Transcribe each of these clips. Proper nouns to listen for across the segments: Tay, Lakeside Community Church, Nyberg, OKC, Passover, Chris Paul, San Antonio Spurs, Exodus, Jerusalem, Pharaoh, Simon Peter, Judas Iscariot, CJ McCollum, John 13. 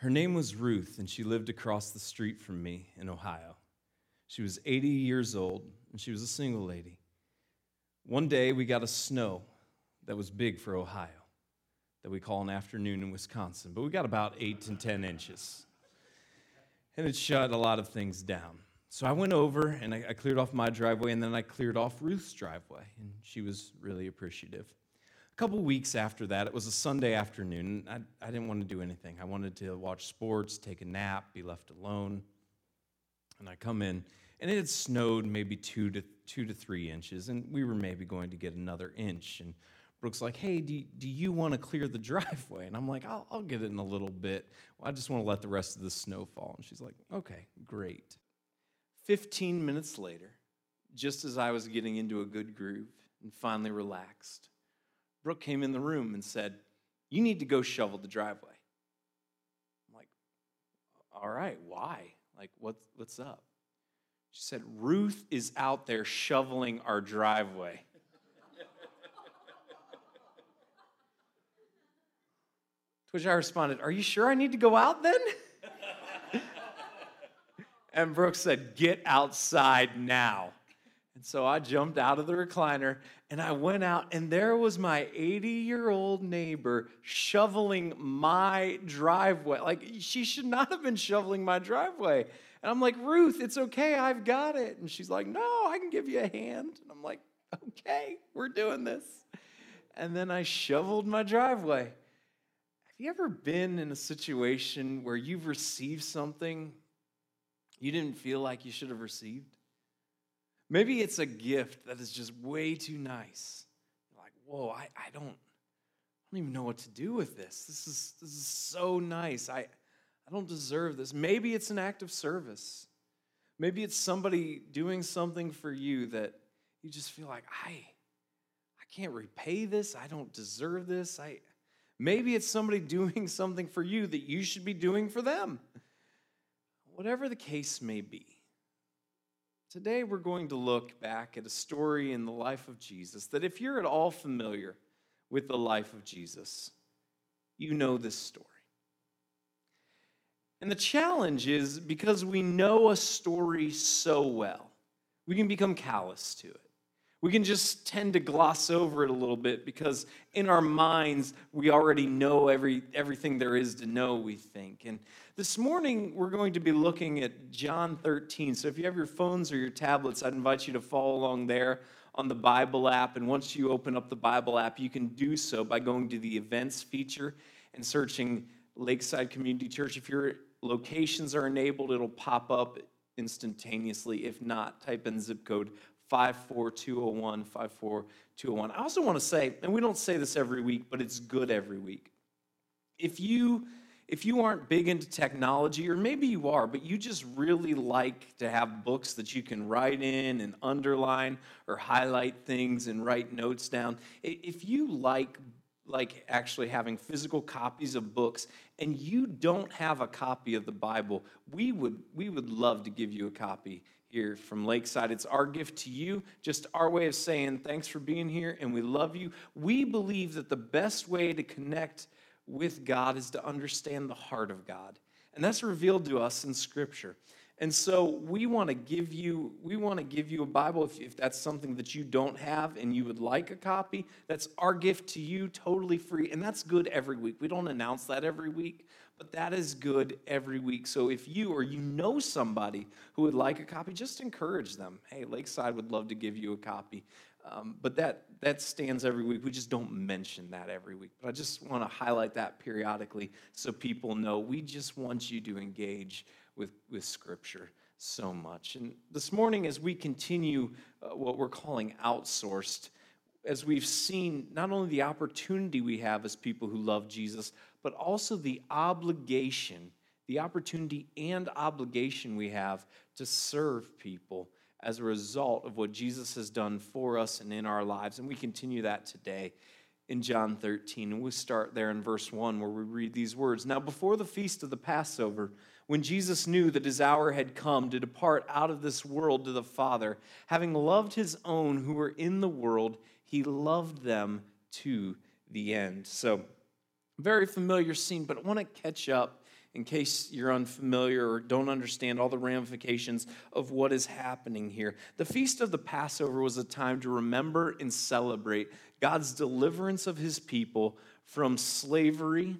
Her name was Ruth, and she lived across the street from me in Ohio. She was 80 years old, and she was a single lady. One day, we got a snow that was big for Ohio, that we call an afternoon in Wisconsin, but we got about 8 to 10 inches. And it shut a lot of things down. So I went over, and I cleared off my driveway, and then I cleared off Ruth's driveway, and she was really appreciative. A couple weeks after that, it was a Sunday afternoon, and I didn't want to do anything. I wanted to watch sports, take a nap, be left alone. And I come in, and it had snowed maybe 2 to 3 inches, and we were maybe going to get another inch. And Brooke's like, hey, do you want to clear the driveway? And I'm like, I'll get it in a little bit. Well, I just want to let the rest of the snow fall. And she's like, okay, great. 15 minutes later, just as I was getting into a good groove and finally relaxed, Brooke came in the room and said, you need to go shovel the driveway. I'm like, all right, why? Like, what's up? She said, Ruth is out there shoveling our driveway. To which I responded, are you sure I need to go out then? And Brooke said, get outside now. And so I jumped out of the recliner, and I went out, and there was my 80-year-old neighbor shoveling my driveway. Like, she should not have been shoveling my driveway. And I'm like, Ruth, it's okay, I've got it. And she's like, no, I can give you a hand. And I'm like, okay, we're doing this. And then I shoveled my driveway. Have you ever been in a situation where you've received something you didn't feel like you should have received? Maybe it's a gift that is just way too nice. You're like, whoa, I don't even know what to do with this. This is so nice. I don't deserve this. Maybe it's an act of service. Maybe it's somebody doing something for you that you just feel like, I can't repay this. I don't deserve this. Maybe it's somebody doing something for you that you should be doing for them. Whatever the case may be, today we're going to look back at a story in the life of Jesus that if you're at all familiar with the life of Jesus, you know this story. And the challenge is because we know a story so well, we can become callous to it. We can just tend to gloss over it a little bit because in our minds, we already know everything there is to know, we think. And this morning, we're going to be looking at John 13. So if you have your phones or your tablets, I'd invite you to follow along there on the Bible app. And once you open up the Bible app, you can do so by going to the events feature and searching Lakeside Community Church. If your locations are enabled, it'll pop up instantaneously. If not, type in zip code 54201, 54201. I also want to say, and we don't say this every week, but it's good every week. If you aren't big into technology, or maybe you are, but you just really like to have books that you can write in and underline or highlight things and write notes down, if you like actually having physical copies of books and you don't have a copy of the Bible, we would love to give you a copy here from Lakeside. It's our gift to you, just our way of saying thanks for being here and we love you. We believe that the best way to connect with God is to understand the heart of God. And that's revealed to us in Scripture. And so we want to give you a Bible. If that's something that you don't have and you would like a copy, that's our gift to you, totally free. And that's good every week. We don't announce that every week, but that is good every week. So if you or you know somebody who would like a copy, just encourage them. Hey, Lakeside would love to give you a copy. But that stands every week. We just don't mention that every week. But I just want to highlight that periodically so people know we just want you to engage with Scripture so much. And this morning, as we continue what we're calling outsourced, as we've seen not only the opportunity we have as people who love Jesus, but also the opportunity and obligation we have to serve people as a result of what Jesus has done for us and in our lives. And we continue that today in John 13. And we start there in verse 1 where we read these words. Now, before the feast of the Passover, when Jesus knew that his hour had come to depart out of this world to the Father, having loved his own who were in the world, he loved them to the end. So, very familiar scene, but I want to catch up in case you're unfamiliar or don't understand all the ramifications of what is happening here. The Feast of the Passover was a time to remember and celebrate God's deliverance of his people from slavery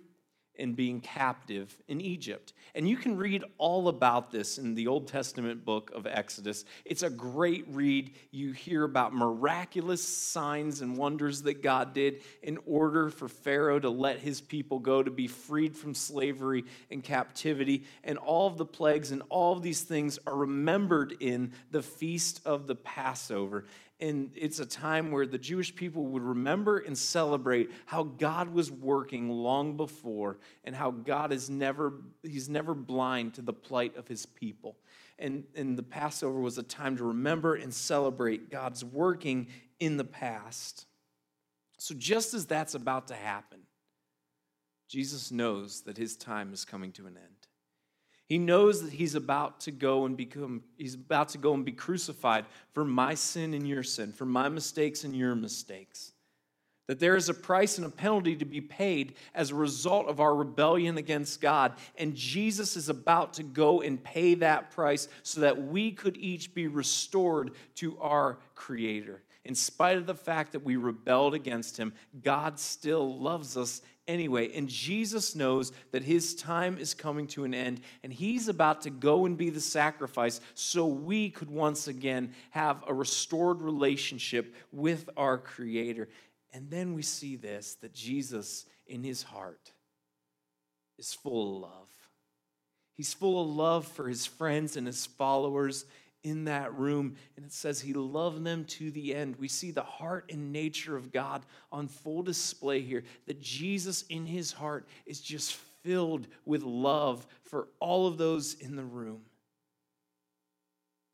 and being captive in Egypt. And you can read all about this in the Old Testament book of Exodus. It's a great read. You hear about miraculous signs and wonders that God did in order for Pharaoh to let his people go, to be freed from slavery and captivity. And all of the plagues and all of these things are remembered in the Feast of the Passover. And it's a time where the Jewish people would remember and celebrate how God was working long before and how God is never blind to the plight of his people. And the Passover was a time to remember and celebrate God's working in the past. So just as that's about to happen, Jesus knows that his time is coming to an end. He knows that he's about to go and be crucified for my sin and your sin, for my mistakes and your mistakes. That there is a price and a penalty to be paid as a result of our rebellion against God, and Jesus is about to go and pay that price so that we could each be restored to our Creator. In spite of the fact that we rebelled against him, God still loves us anyway, and Jesus knows that his time is coming to an end, and he's about to go and be the sacrifice so we could once again have a restored relationship with our Creator. And then we see this, that Jesus in his heart is full of love. He's full of love for his friends and his followers in that room, and it says he loved them to the end. We see the heart and nature of God on full display here, that Jesus in his heart is just filled with love for all of those in the room.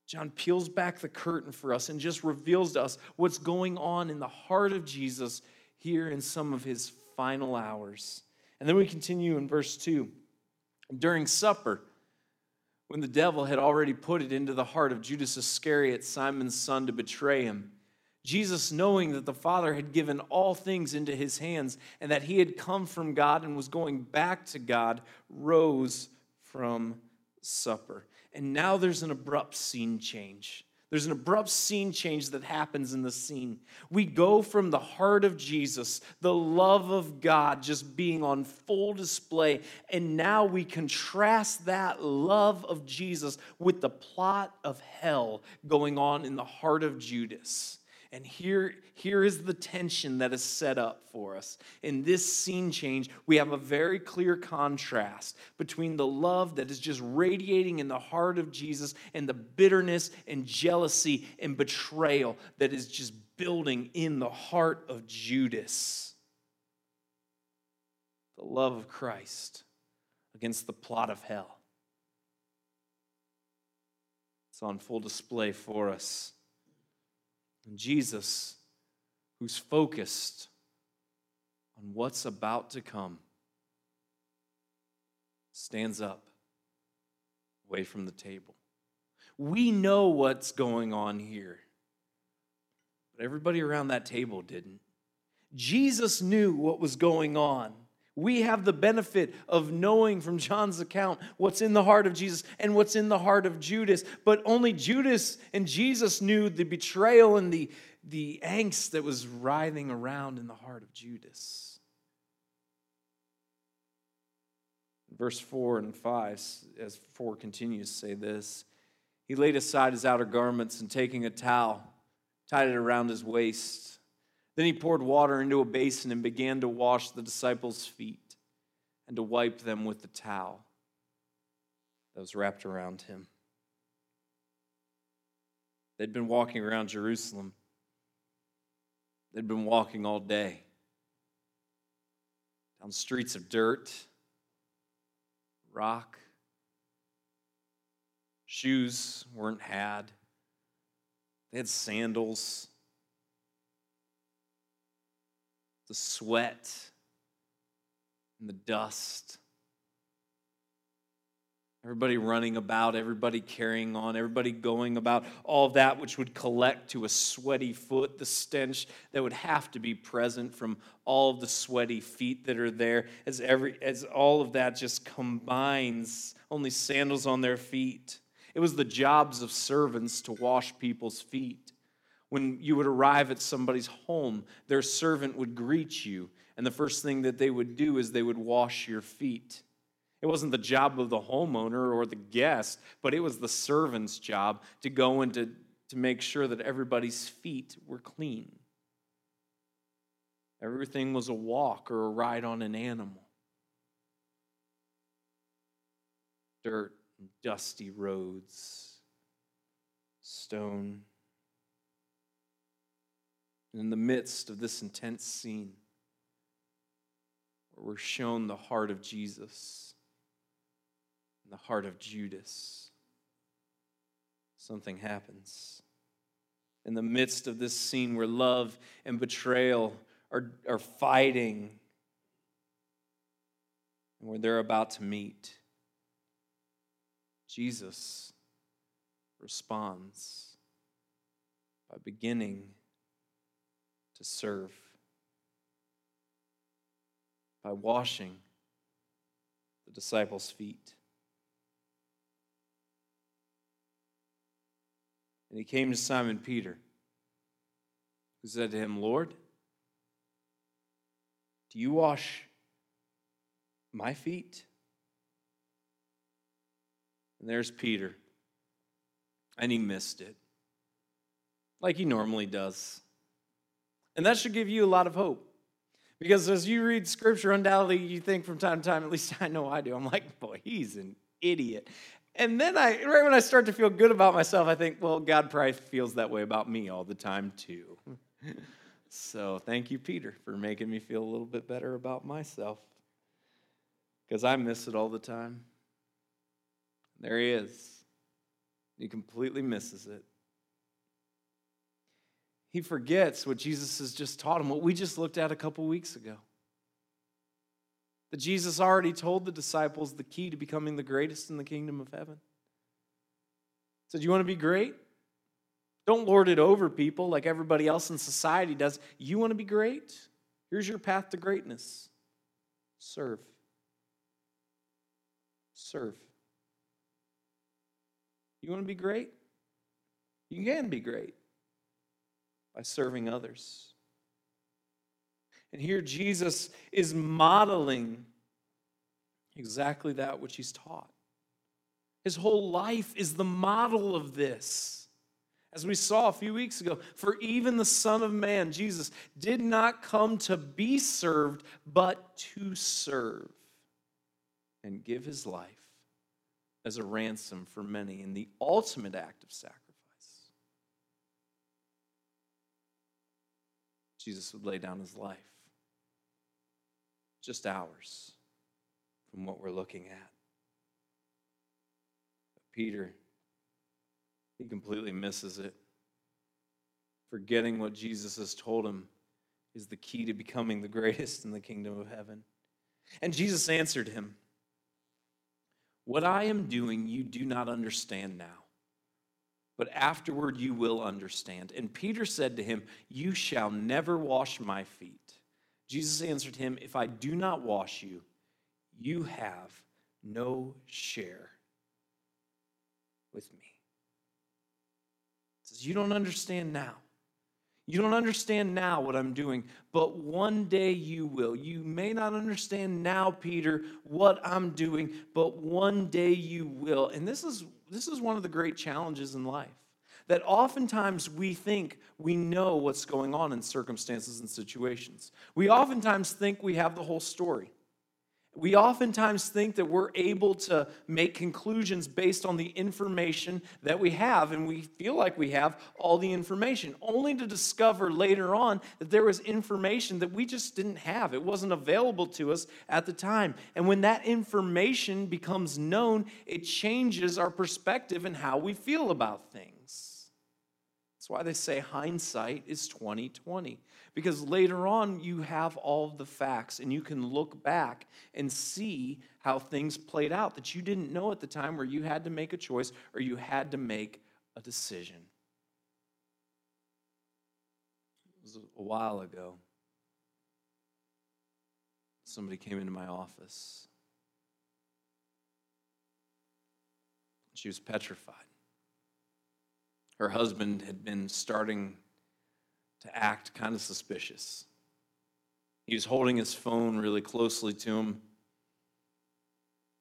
John peels back the curtain for us and just reveals to us what's going on in the heart of Jesus here in some of his final hours. And then we continue in verse 2. During supper, when the devil had already put it into the heart of Judas Iscariot, Simon's son, to betray him, Jesus, knowing that the Father had given all things into his hands and that he had come from God and was going back to God, rose from supper. And now there's an abrupt scene change. There's an abrupt scene change that happens in the scene. We go from the heart of Jesus, the love of God just being on full display, and now we contrast that love of Jesus with the plot of hell going on in the heart of Judas. And here is the tension that is set up for us. In this scene change, we have a very clear contrast between the love that is just radiating in the heart of Jesus and the bitterness and jealousy and betrayal that is just building in the heart of Judas. The love of Christ against the plot of hell. It's on full display for us. And Jesus, who's focused on what's about to come, stands up away from the table. We know what's going on here, but everybody around that table didn't. Jesus knew what was going on. We have the benefit of knowing from John's account what's in the heart of Jesus and what's in the heart of Judas. But only Judas and Jesus knew the betrayal and the angst that was writhing around in the heart of Judas. Verse 4 and 5, as 4 continues, say this. He laid aside his outer garments and taking a towel, tied it around his waist. Then he poured water into a basin and began to wash the disciples' feet and to wipe them with the towel that was wrapped around him. They'd been walking around Jerusalem. They'd been walking all day, down streets of dirt, rock. Shoes weren't had. They had sandals. The sweat and the dust. Everybody running about, everybody carrying on, everybody going about, all that which would collect to a sweaty foot, the stench that would have to be present from all of the sweaty feet that are there, as all of that just combines, only sandals on their feet. It was the jobs of servants to wash people's feet. When you would arrive at somebody's home, their servant would greet you, and the first thing that they would do is they would wash your feet. It wasn't the job of the homeowner or the guest, but it was the servant's job to go and to make sure that everybody's feet were clean. Everything was a walk or a ride on an animal. Dirt and dusty roads, stone. And in the midst of this intense scene, we're shown the heart of Jesus. The heart of Judas, something happens. In the midst of this scene where love and betrayal are fighting, and where they're about to meet, Jesus responds by beginning to serve, by washing the disciples' feet. And he came to Simon Peter, who said to him, "Lord, do you wash my feet?" And there's Peter. And he missed it, like he normally does. And that should give you a lot of hope. Because as you read Scripture, undoubtedly you think from time to time, at least I know I do, I'm like, boy, he's an idiot. And then right when I start to feel good about myself, I think, well, God probably feels that way about me all the time too. So thank you, Peter, for making me feel a little bit better about myself, because I miss it all the time. There he is. He completely misses it. He forgets what Jesus has just taught him, what we just looked at a couple weeks ago. That Jesus already told the disciples the key to becoming the greatest in the kingdom of heaven. He said, you want to be great? Don't lord it over people like everybody else in society does. You want to be great? Here's your path to greatness. Serve. Serve. You want to be great? You can be great by serving others. And here Jesus is modeling exactly that which he's taught. His whole life is the model of this. As we saw a few weeks ago, for even the Son of Man, Jesus, did not come to be served, but to serve and give his life as a ransom for many in the ultimate act of sacrifice. Jesus would lay down his life. Just hours from what we're looking at. But Peter, he completely misses it. Forgetting what Jesus has told him is the key to becoming the greatest in the kingdom of heaven. And Jesus answered him, "What I am doing you do not understand now, but afterward you will understand." And Peter said to him, "You shall never wash my feet." Jesus answered him, "If I do not wash you, you have no share with me." He says, you don't understand now. You don't understand now what I'm doing, but one day you will. You may not understand now, Peter, what I'm doing, but one day you will. And this is one of the great challenges in life. That oftentimes we think we know what's going on in circumstances and situations. We oftentimes think we have the whole story. We oftentimes think that we're able to make conclusions based on the information that we have, and we feel like we have all the information, only to discover later on that there was information that we just didn't have. It wasn't available to us at the time. And when that information becomes known, it changes our perspective and how we feel about things. That's why they say hindsight is 20/20, because later on you have all the facts and you can look back and see how things played out that you didn't know at the time, where you had to make a choice or you had to make a decision. It was a while ago. Somebody came into my office. She was petrified. Her husband had been starting to act kind of suspicious. He was holding his phone really closely to him.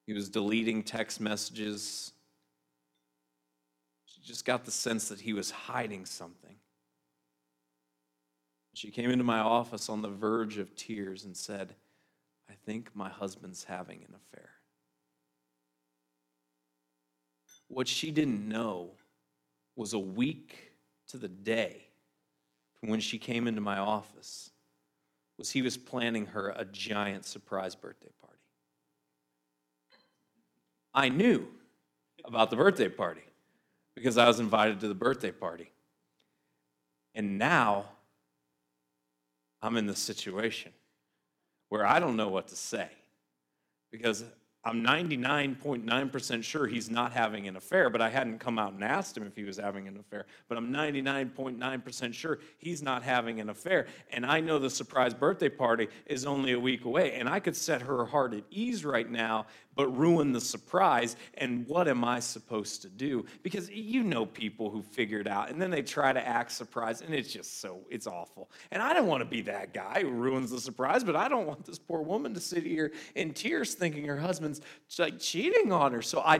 He was deleting text messages. She just got the sense that he was hiding something. She came into my office on the verge of tears and said, "I think my husband's having an affair." What she didn't know was a week to the day from when she came into my office was he was planning her a giant surprise birthday party. I knew about the birthday party because I was invited to the birthday party. And now I'm in this situation where I don't know what to say, because I'm 99.9% sure he's not having an affair, but I hadn't come out and asked him if he was having an affair. But I'm 99.9% sure he's not having an affair. And I know the surprise birthday party is only a week away. And I could set her heart at ease right now, but ruin the surprise. And what am I supposed to do? Because you know people who figure it out, and then they try to act surprised, and it's just so, it's awful. And I don't want to be that guy who ruins the surprise, but I don't want this poor woman to sit here in tears thinking her husband like cheating on her. So I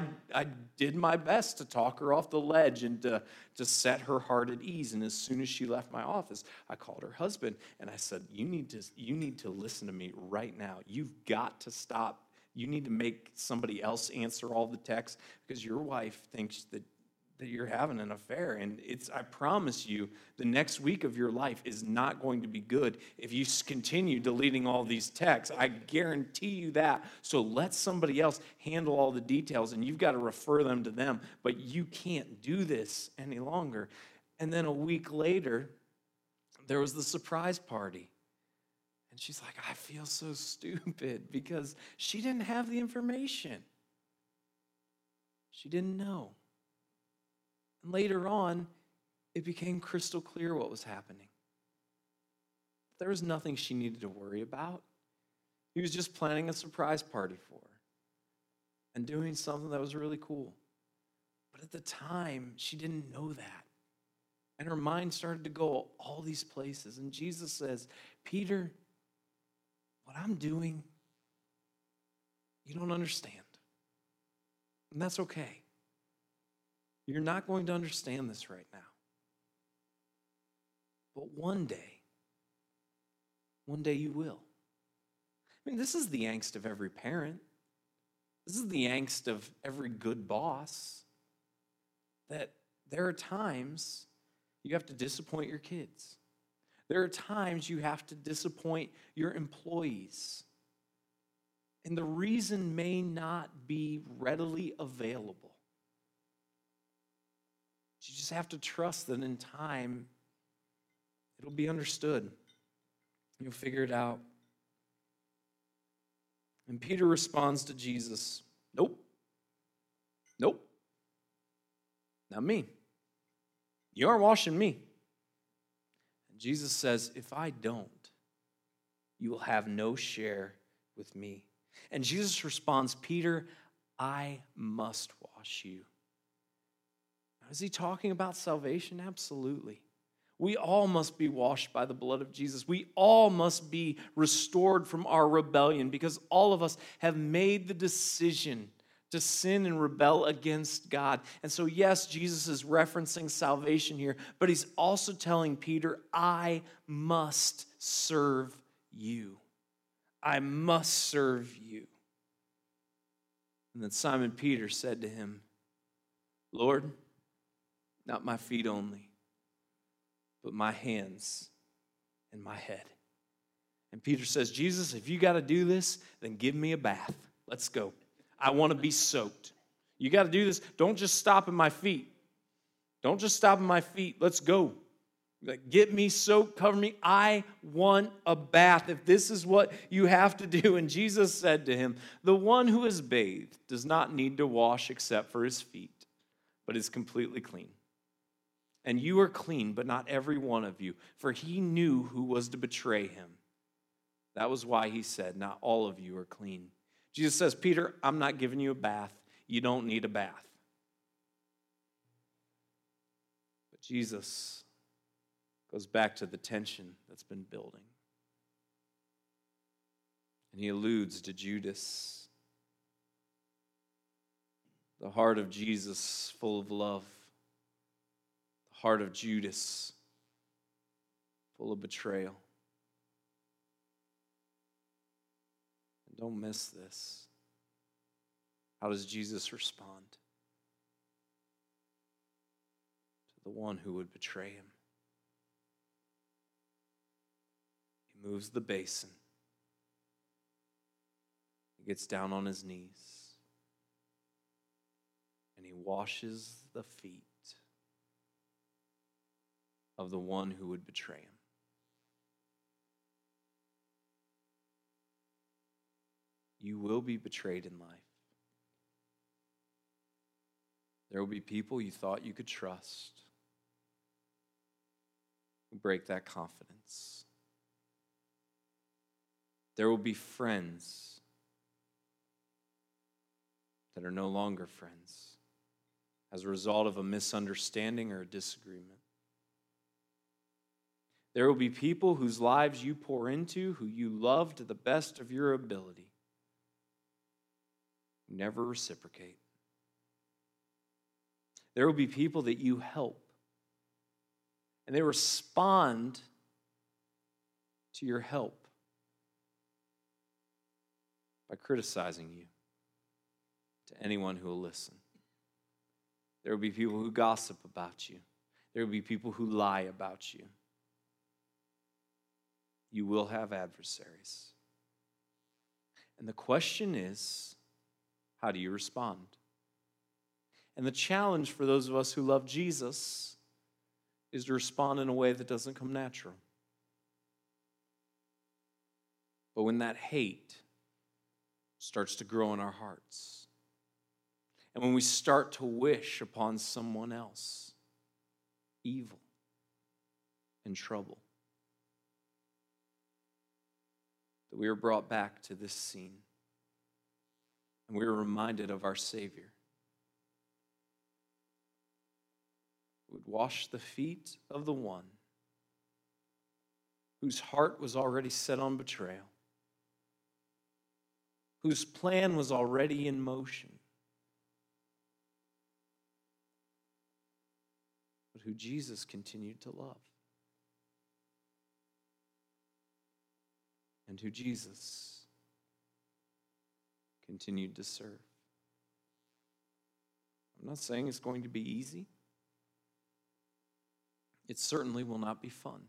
did my best to talk her off the ledge and to set her heart at ease. And as soon as she left my office, I called her husband and I said, you need to listen to me right now. You've got to stop. You need to make somebody else answer all the texts, because your wife thinks that you're having an affair. And I promise you, the next week of your life is not going to be good if you continue deleting all these texts. I guarantee you that. So let somebody else handle all the details, and you've got to refer them to them, but you can't do this any longer. And then a week later, there was the surprise party. And she's like, I feel so stupid, because she didn't have the information. She didn't know. Later on, it became crystal clear what was happening. There was nothing she needed to worry about. He was just planning a surprise party for her and doing something that was really cool. But at the time, she didn't know that. And her mind started to go all these places. And Jesus says, Peter, what I'm doing, you don't understand. And that's okay. You're not going to understand this right now. But one day you will. I mean, this is the angst of every parent. This is the angst of every good boss, that there are times you have to disappoint your kids. There are times you have to disappoint your employees. And the reason may not be readily available. You just have to trust that in time, it'll be understood. You'll figure it out. And Peter responds to Jesus, Nope. Not me. You aren't washing me. And Jesus says, if I don't, you will have no share with me. And Jesus responds, Peter, I must wash you. Is he talking about salvation? Absolutely. We all must be washed by the blood of Jesus. We all must be restored from our rebellion, because all of us have made the decision to sin and rebel against God. And so, yes, Jesus is referencing salvation here, but he's also telling Peter, I must serve you. I must serve you. And then Simon Peter said to him, Lord, not my feet only, but my hands and my head. And Peter says, Jesus, if you got to do this, then give me a bath. Let's go. I want to be soaked. You got to do this. Don't just stop at my feet. Don't just stop at my feet. Let's go. Get me soaked, cover me. I want a bath. If this is what you have to do. And Jesus said to him, the one who is bathed does not need to wash except for his feet, but is completely clean. And you are clean, but not every one of you. For he knew who was to betray him. That was why he said, not all of you are clean. Jesus says, Peter, I'm not giving you a bath. You don't need a bath. But Jesus goes back to the tension that's been building. And he alludes to Judas. The heart of Jesus full of love. The heart of Judas full of betrayal. Don't miss this. How does Jesus respond to the one who would betray him? He moves the basin. He gets down on his knees. And he washes the feet of the one who would betray him. You will be betrayed in life. There will be people you thought you could trust who break that confidence. There will be friends that are no longer friends as a result of a misunderstanding or a disagreement. There will be people whose lives you pour into, who you love to the best of your ability. Never reciprocate. There will be people that you help, and they respond to your help by criticizing you to anyone who will listen. There will be people who gossip about you. There will be people who lie about you. You will have adversaries. And the question is, how do you respond? And the challenge for those of us who love Jesus is to respond in a way that doesn't come natural. But when that hate starts to grow in our hearts, and when we start to wish upon someone else evil and trouble, that we are brought back to this scene. And we are reminded of our Savior, who would wash the feet of the one whose heart was already set on betrayal, whose plan was already in motion, but who Jesus continued to love, and who Jesus continued to serve. I'm not saying it's going to be easy. It certainly will not be fun.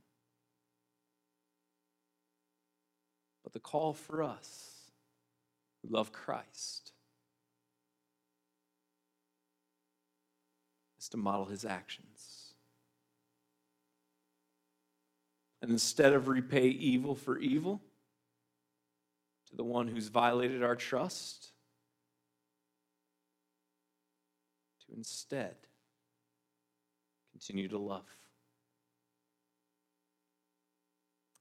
But the call for us who love Christ is to model his actions. And instead of repay evil for evil, the one who's violated our trust, to instead continue to love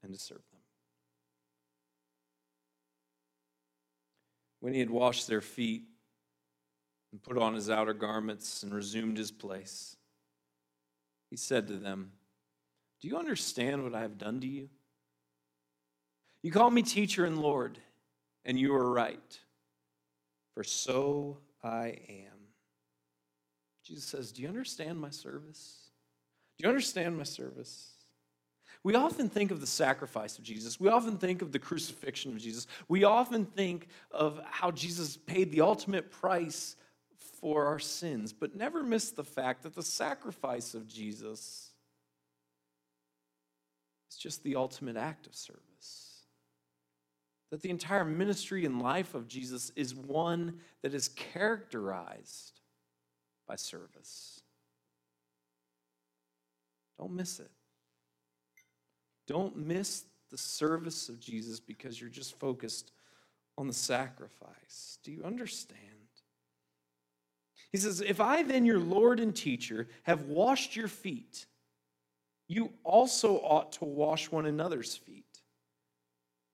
and to serve them. When he had washed their feet and put on his outer garments and resumed his place, he said to them, "Do you understand what I have done to you? You call me teacher and Lord, and you are right, for so I am." Jesus says, do you understand my service? Do you understand my service? We often think of the sacrifice of Jesus. We often think of the crucifixion of Jesus. We often think of how Jesus paid the ultimate price for our sins, but never miss the fact that the sacrifice of Jesus is just the ultimate act of service. That the entire ministry and life of Jesus is one that is characterized by service. Don't miss it. Don't miss the service of Jesus because you're just focused on the sacrifice. Do you understand? He says, if I then, your Lord and teacher, have washed your feet, you also ought to wash one another's feet.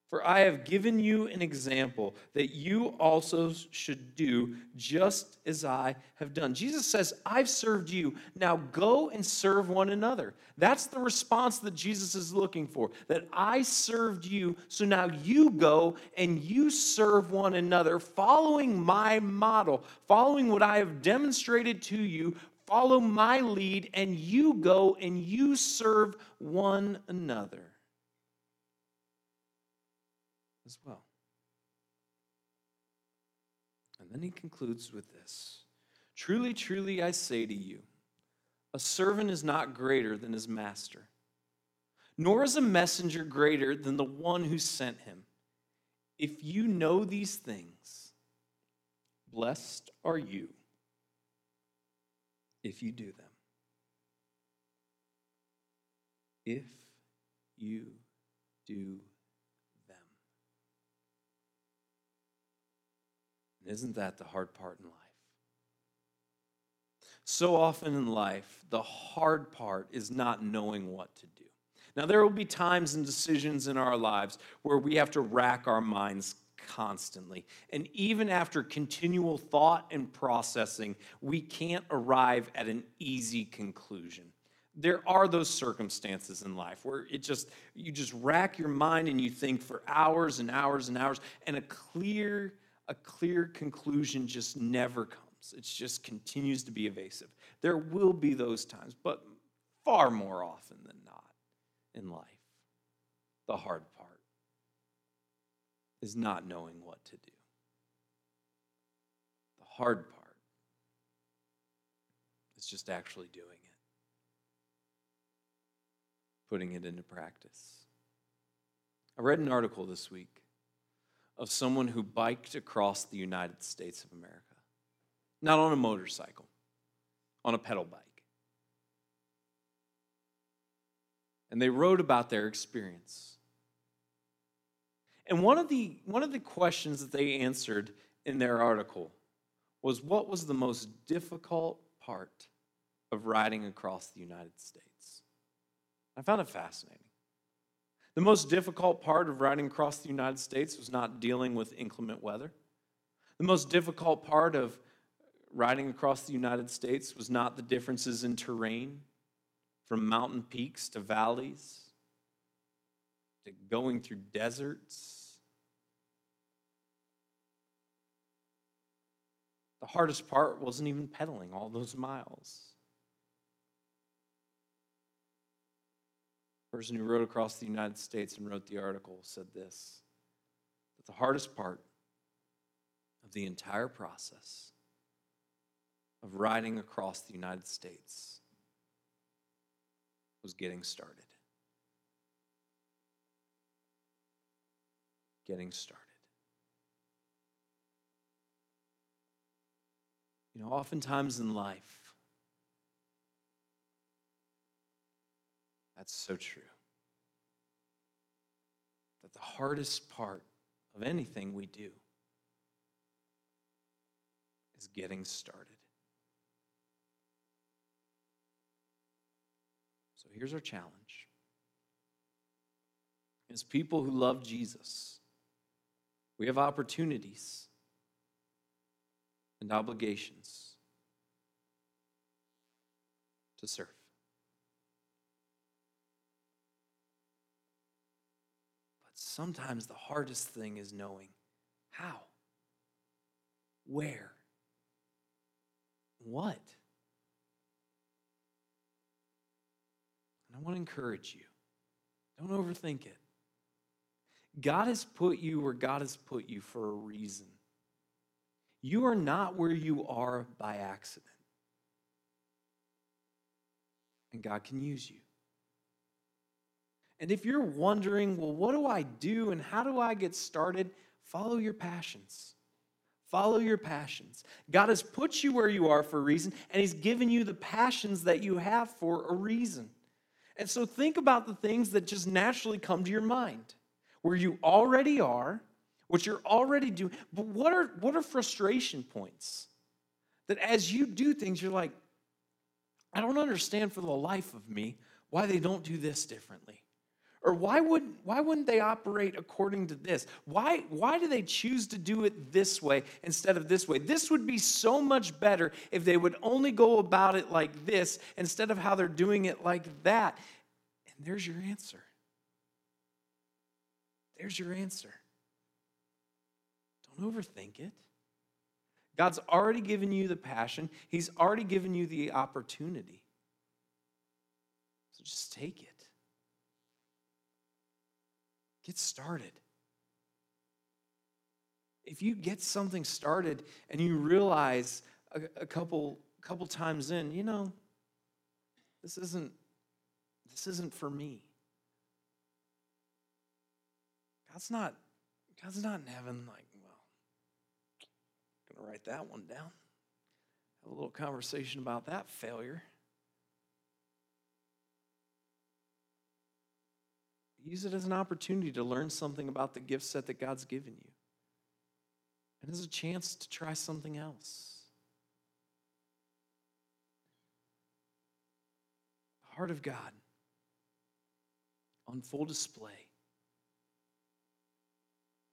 For I have given you an example that you also should do just as I have done. Jesus says, I've served you. Now go and serve one another. That's the response that Jesus is looking for, that I served you, so now you go and you serve one another, following my model, following what I have demonstrated to you. Follow my lead, and you go and you serve one another as well. And then he concludes with this. Truly, truly, I say to you, a servant is not greater than his master, nor is a messenger greater than the one who sent him. If you know these things, blessed are you if you do them. If you do them. And isn't that the hard part in life? So often in life, the hard part is not knowing what to do. Now, there will be times and decisions in our lives where we have to rack our minds constantly. And even after continual thought and processing, we can't arrive at an easy conclusion. There are those circumstances in life where you just rack your mind and you think for hours and hours and hours, and a clear conclusion just never comes. It just continues to be evasive. There will be those times, but far more often than not in life, the hard part is not knowing what to do. The hard part is just actually doing it, putting it into practice. I read an article this week of someone who biked across the United States of America, not on a motorcycle, on a pedal bike. And they wrote about their experience. And one of the questions that they answered in their article was, what was the most difficult part of riding across the United States? I found it fascinating. The most difficult part of riding across the United States was not dealing with inclement weather. The most difficult part of riding across the United States was not the differences in terrain, from mountain peaks to valleys, to going through deserts. The hardest part wasn't even pedaling all those miles. The person who rode across the United States and wrote the article said this, that the hardest part of the entire process of riding across the United States was getting started. Getting started. You know, oftentimes in life, that's so true. That the hardest part of anything we do is getting started. So here's our challenge. As people who love Jesus, we have opportunities and obligations to serve. But sometimes the hardest thing is knowing how, where, what. And I want to encourage you, don't overthink it. God has put you where God has put you for a reason. You are not where you are by accident. And God can use you. And if you're wondering, well, what do I do and how do I get started? Follow your passions. Follow your passions. God has put you where you are for a reason, and He's given you the passions that you have for a reason. And so think about the things that just naturally come to your mind, where you already are, what you're already doing. But what are frustration points? That as you do things, you're like, I don't understand for the life of me why they don't do this differently. Or why wouldn't they operate according to this? Why do they choose to do it this way instead of this way? This would be so much better if they would only go about it like this instead of how they're doing it like that. And there's your answer. There's your answer. Don't overthink it. God's already given you the passion. He's already given you the opportunity. So just take it. Get started. If you get something started and you realize a couple times in, you know, this isn't for me. God's not in heaven like, well, I'm gonna write that one down. Have a little conversation about that failure. Use it as an opportunity to learn something about the gift set that God's given you. And as a chance to try something else. The heart of God on full display,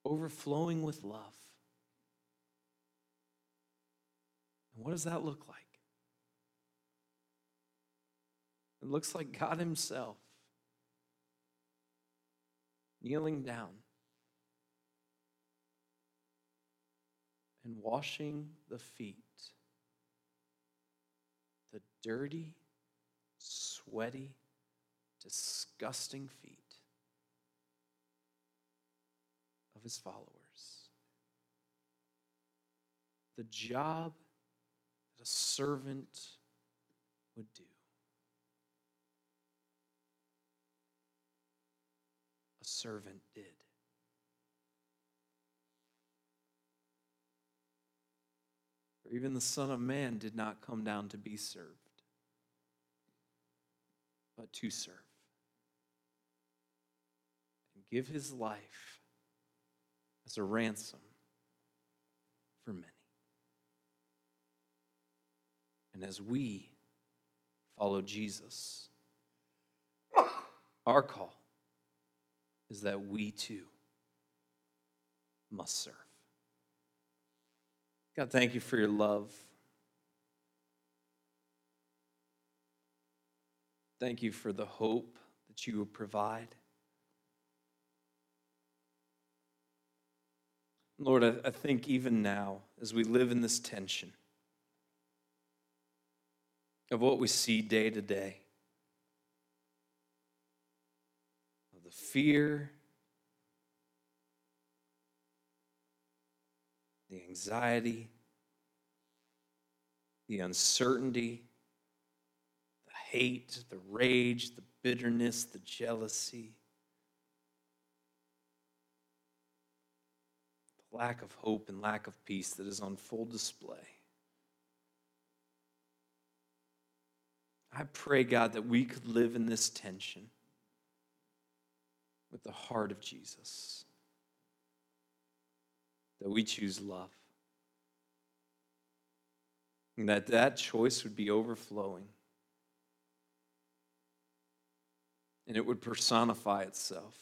overflowing with love. And what does that look like? It looks like God Himself kneeling down and washing the feet, the dirty, sweaty, disgusting feet of His followers. The job that a servant would do. Servant did. For even the Son of Man did not come down to be served, but to serve and give His life as a ransom for many. And as we follow Jesus, our call is that we too must serve. God, thank you for your love. Thank you for the hope that you provide. Lord, I think even now, as we live in this tension of what we see day to day, the fear, the anxiety, the uncertainty, the hate, the rage, the bitterness, the jealousy, the lack of hope and lack of peace that is on full display. I pray, God, that we could live in this tension with the heart of Jesus, that we choose love, and that choice would be overflowing, and it would personify itself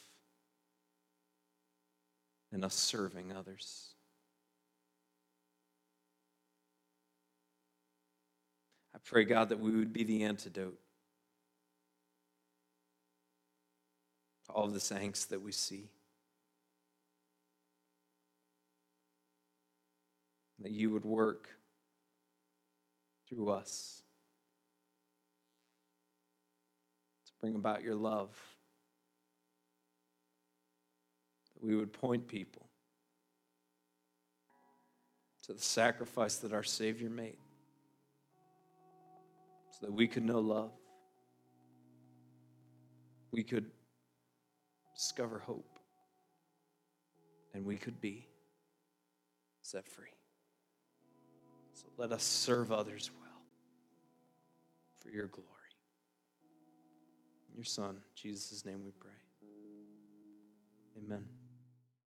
in us serving others. I pray, God, that we would be the antidote all of this angst that we see. That you would work through us to bring about your love. That we would point people to the sacrifice that our Savior made so that we could know love. We could discover hope, and we could be set free. So let us serve others well for your glory. your Son. In Jesus' name we pray. Amen.